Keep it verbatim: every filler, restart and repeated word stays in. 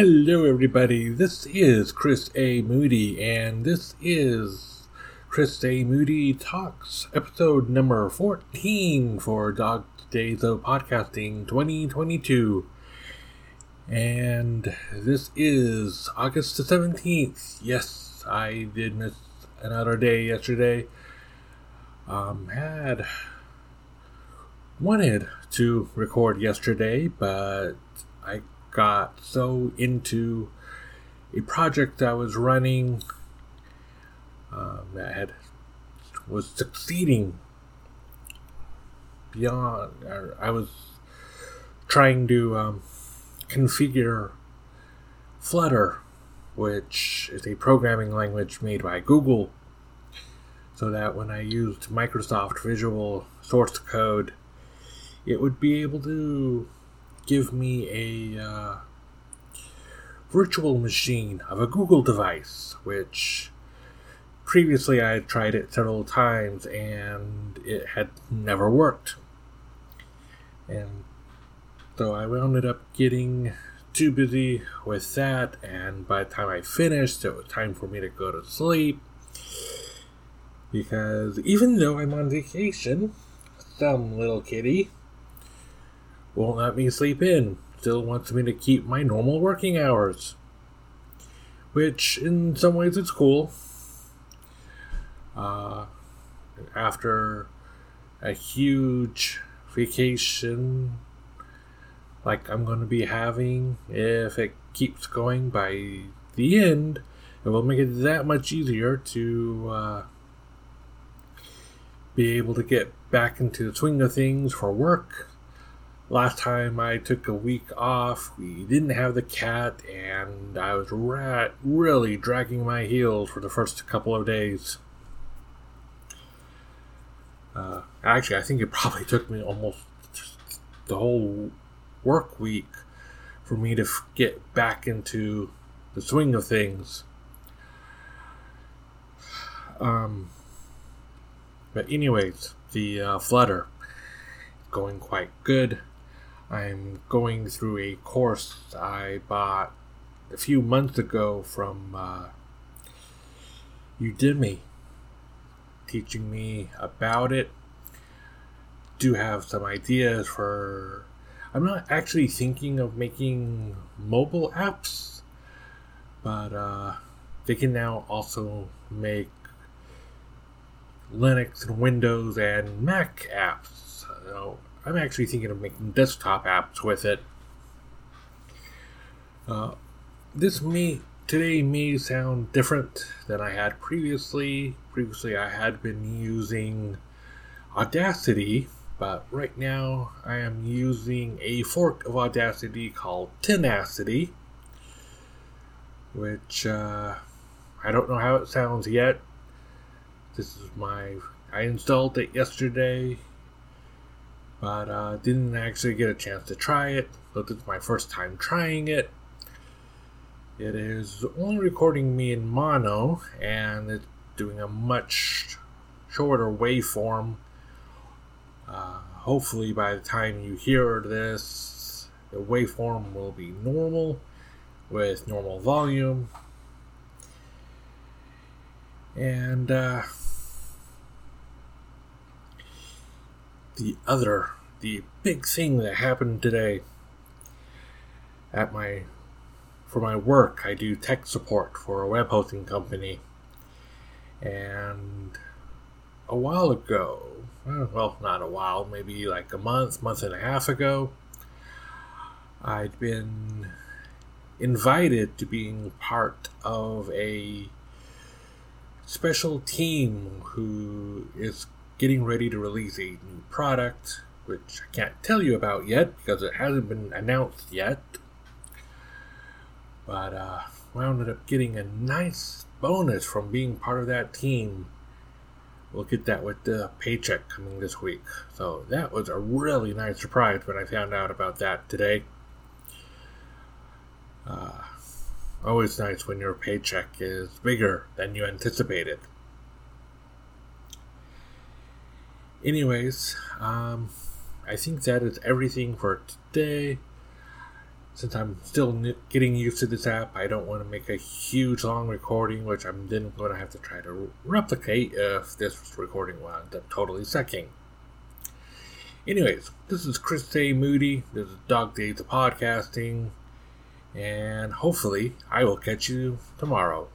Hello everybody, this is Chris A. Moody, and this is Chris A. Moody Talks, episode number fourteen for Dog Days of Podcasting twenty twenty-two. And this is August the seventeenth. Yes, I did miss another day yesterday. Um, had wanted to record yesterday, but I got so into a project I was running um, that had, was succeeding beyond, I was trying to um, configure Flutter, which is a programming language made by Google, so that when I used Microsoft Visual Source Code, it would be able to give me a uh, virtual machine of a Google device, which previously I had tried it several times and it had never worked. And so I wound up getting too busy with that, and by the time I finished, it was time for me to go to sleep, because even though I'm on vacation, some little kitty won't let me sleep in, still wants me to keep my normal working hours, which in some ways is cool. Uh, after a huge vacation like I'm going to be having, if it keeps going by the end, it will make it that much easier to uh, be able to get back into the swing of things for work. Last time I took a week off, we didn't have the cat, and I was rat- really dragging my heels for the first couple of days. Uh, actually, I think it probably took me almost the whole work week for me to f- get back into the swing of things. Um, but anyways, the uh, Flutter is going quite good. I'm going through a course I bought a few months ago from uh, Udemy, teaching me about it. Do have some ideas for... I'm not actually thinking of making mobile apps, but uh, they can now also make Linux and Windows and Mac apps. So I'm actually thinking of making desktop apps with it. Uh, this may, today may sound different than I had previously. Previously I had been using Audacity, but right now I am using a fork of Audacity called Tenacity, which uh, I don't know how it sounds yet. This is my, I installed it yesterday, but uh, didn't actually get a chance to try it, so this is my first time trying it. It is only recording me in mono, and it's doing a much shorter waveform. Uh, hopefully by the time you hear this, the waveform will be normal, with normal volume. And uh, the other, the big thing that happened today at my, for my work, I do tech support for a web hosting company, and a while ago, well, not a while, maybe like a month, month and a half ago, I'd been invited to being part of a special team who is getting ready to release a new product, which I can't tell you about yet because it hasn't been announced yet. But uh, I ended up getting a nice bonus from being part of that team. We'll get that with the paycheck coming this week. So that was a really nice surprise when I found out about that today. Uh, always nice when your paycheck is bigger than you anticipated. Anyways, um, I think that is everything for today. since I'm still getting used to this app, I don't want to make a huge long recording, which I'm then going to have to try to replicate if this recording winds up totally sucking. Anyways, this is Chris A. Moody. This is Dog Days of Podcasting. And hopefully, I will catch you tomorrow.